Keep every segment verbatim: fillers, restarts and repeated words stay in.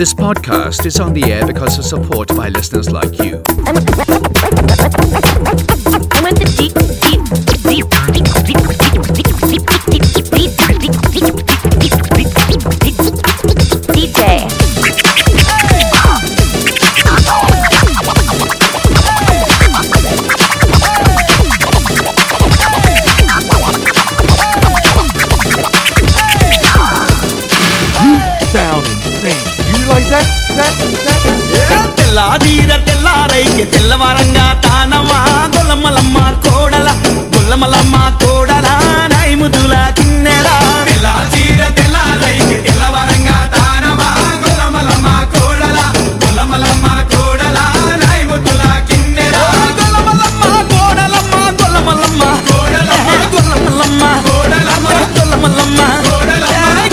This podcast is on the air because of support by listeners like you. తెల్లాదీర తెల్లారైకి తెల్లవారంగా తానమ్మా గొల్లమ్మలమ్మ కోడల గొల్లమ్మలమ్మ కోడల నైముదుల కిన్నెరా తెల్లాదీర తెల్లారైకి తెల్లవారంగా తానమ్మా గొల్లమ్మలమ్మ కోడల గొల్లమ్మలమ్మ కోడల నైముదుల కిన్నెరా గొల్లమ్మలమ్మ కోడలమ్మ గొల్లమ్మలమ్మ కోడల గొల్లమ్మలమ్మ కోడలమ్మ గొల్లమ్మలమ్మ కోడల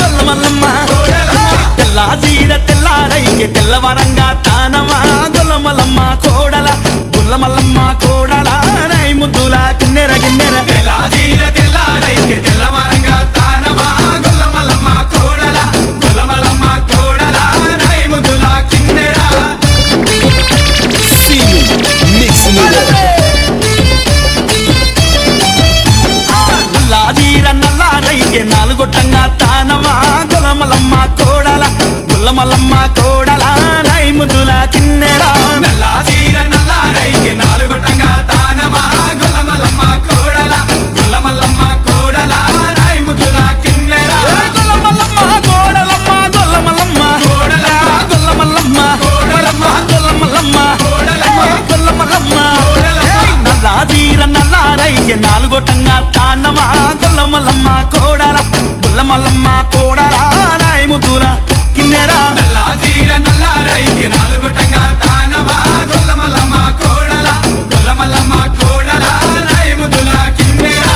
గొల్లమ్మలమ్మ కోడల తెల్లాదీర తెల్లారైకి తెల్లవారంగా తానమ్మా గుల్లమలమ్మ కోడల గుల్లమలమ్మ కోడల నై ముద్దుల కిన్నెర కిన్నెర తెల్లాదీర తెల్లారైకి తెల్లవారంగా తానమ్మా గుల్లమలమ్మ కోడల గుల్లమలమ్మ కోడల నై ముద్దుల కిన్నెర సీను మిక్స్ తెల్లాదీర నల్లారైకి నాలుగొట్టంగా తానమ్మా గుల్లమలమ్మ కోడల గుల్లమలమ్మ కోడల నై ముద్దుల కిన్నెరా నల్లాదీర నల్లారైకి నాలుగొట్టంగా తానమా గుల్లమలమ్మ కోడల గుల్లమలమ్మ కోడల నై ముద్దుల కిన్నెరా గుల్లమలమ్మ కోడలమ్మ గుల్లమలమ్మ కోడల గుల్లమలమ్మ కోడలమ్మ గుల్లమలమ్మ కోడలమ్మ గుల్లమలమ్మ కోడలమ్మ నల్లాదీర నల్లారైకి నాలుగొట్టంగా తానమా గుల్లమలమ్మ కోడల గుల్లమలమ్మ కోడల నై ముద్దుల కిన్నెరా నల్లాదీర నల్లారైకి నాలుగొట్టంగా తానమా గొల్లమలమ్మ కోడల గొల్లమలమ్మ కోడల నై ముద్దుల Kinnera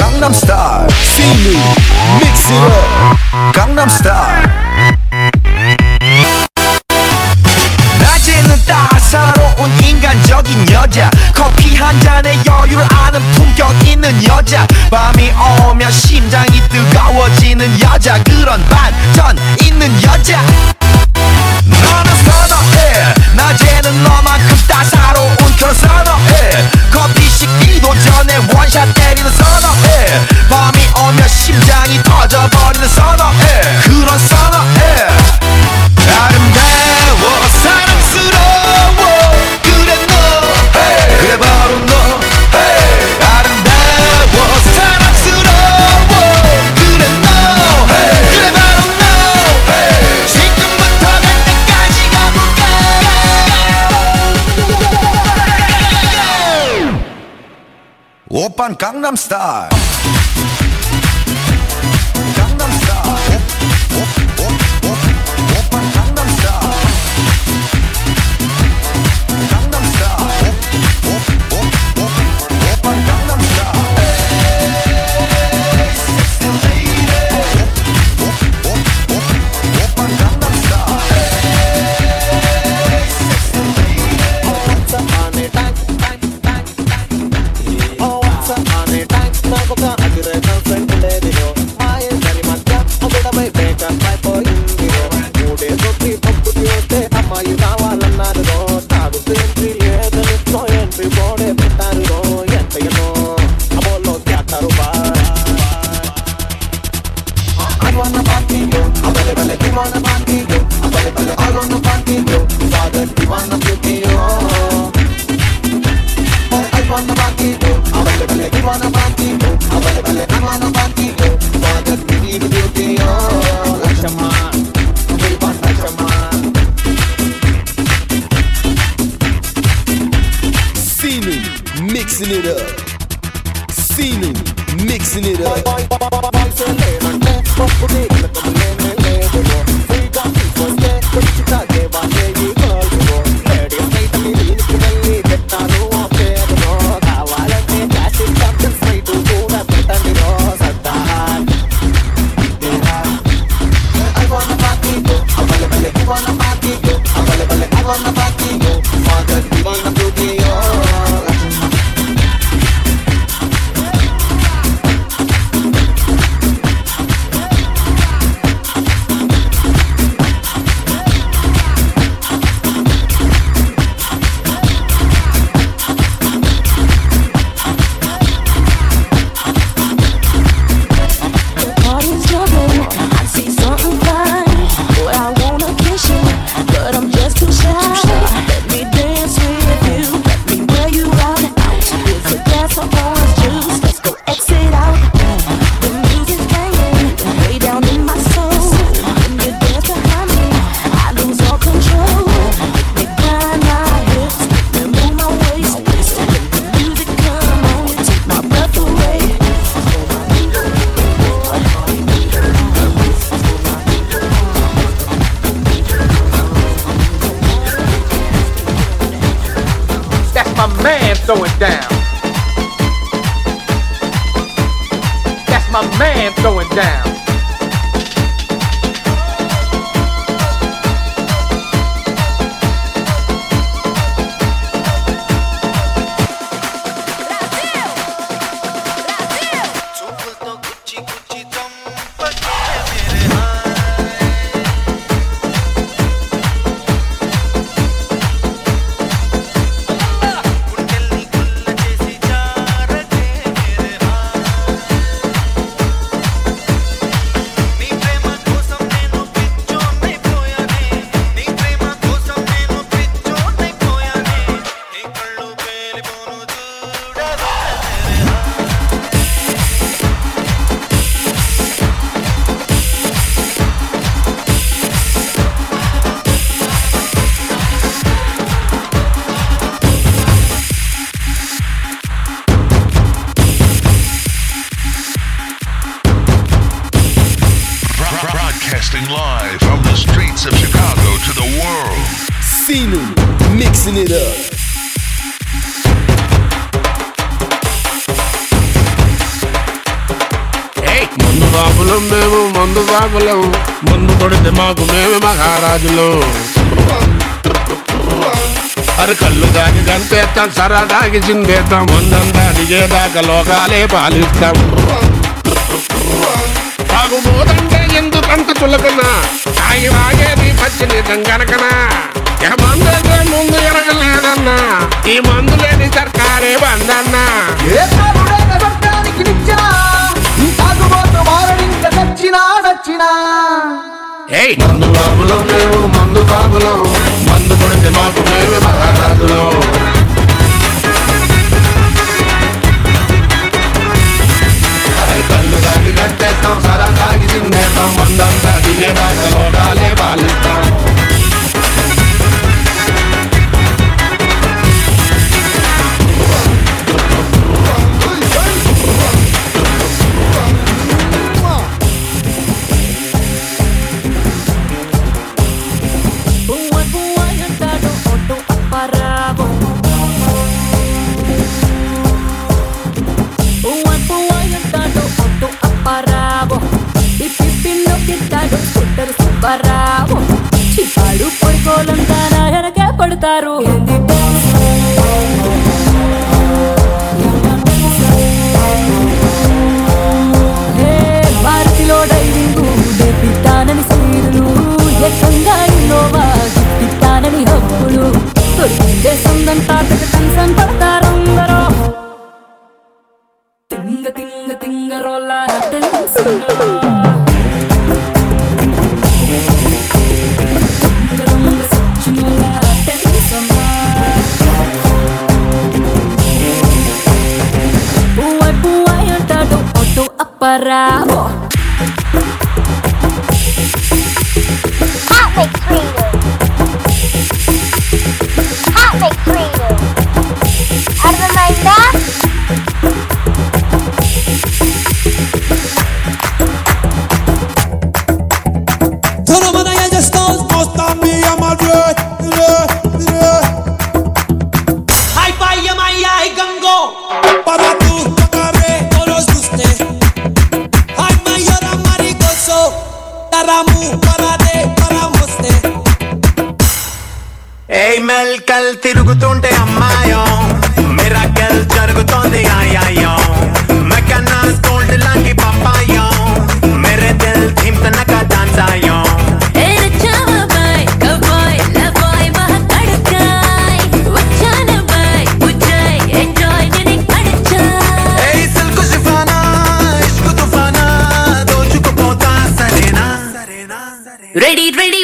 Gangnam Style, see me, mix it up, Gangnam Style. 낮에는 따사로운 인간적인 여자, 커피 한 잔에 여유를 아는 품격 있는 여자, 밤이 오면 심장이 뜨거워지는 여자, 그런 반전 있는 여자. 너는 선호해, 낮에는 너만큼 따사로운 그런 선호해. 커피 식기도 전에 원샷 때리는 선어해 밤이 오면 심장이 터져버리는 선어해 그런 선어해 아름다워 사랑스러워 그래 너 hey. 그래 바로 너 hey. 아름다워 사랑스러워 그래 너 hey. 그래 바로 너 hey. 지금부터 갈 때까지 가볼까 오빤 강남스타일 going down. That's my man going down. సరా దాగి చిందేద్దాం ముందంతా దిగేదాకా లోకాలే పాలిస్తాం తాగుబోదంటే ఎందుకంత చులకనా తాగి వాగేది పచ్చి నిజం కనుకనా ఏ మందులకే ముందు ఎరగలేదన్నా ఈ మందు లేని సర్కారే బందన్నా మందు బాబులో మేము మందు బాబులో మందు కొడితే మాకు మేమే మహారాజులో కట్టేస్తాం సరా తాగి తిందేస్తాం మందంతా దిగేదాకా లోకాలే పాలిస్తాం పడతారు భారతిలో డైవింగ్ డెపితానని సీరులు ఏకంగా ఇన్నోవా గిట్టితానని హక్కులు దొరికితే సొంతం తాటక టెన్షన్ పడతారందరూ తింగ తింగ తింగ రోల bravo hot creative hot creative ever mind that todo mana ya just goes hasta mi amor hi bye ya mai ai gango para tu carre todos ustedes ఏయ్ మెల్కల్ తిరుగుతుంటే అమ్మాయో మిరాకిల్ జరుగుతోంది ఆయో మెకనా స్కోల్డ్ లాంటి పప్పాయో మేరే దిల్ థింతనక డాన్స్ ఆయో Ready, ready.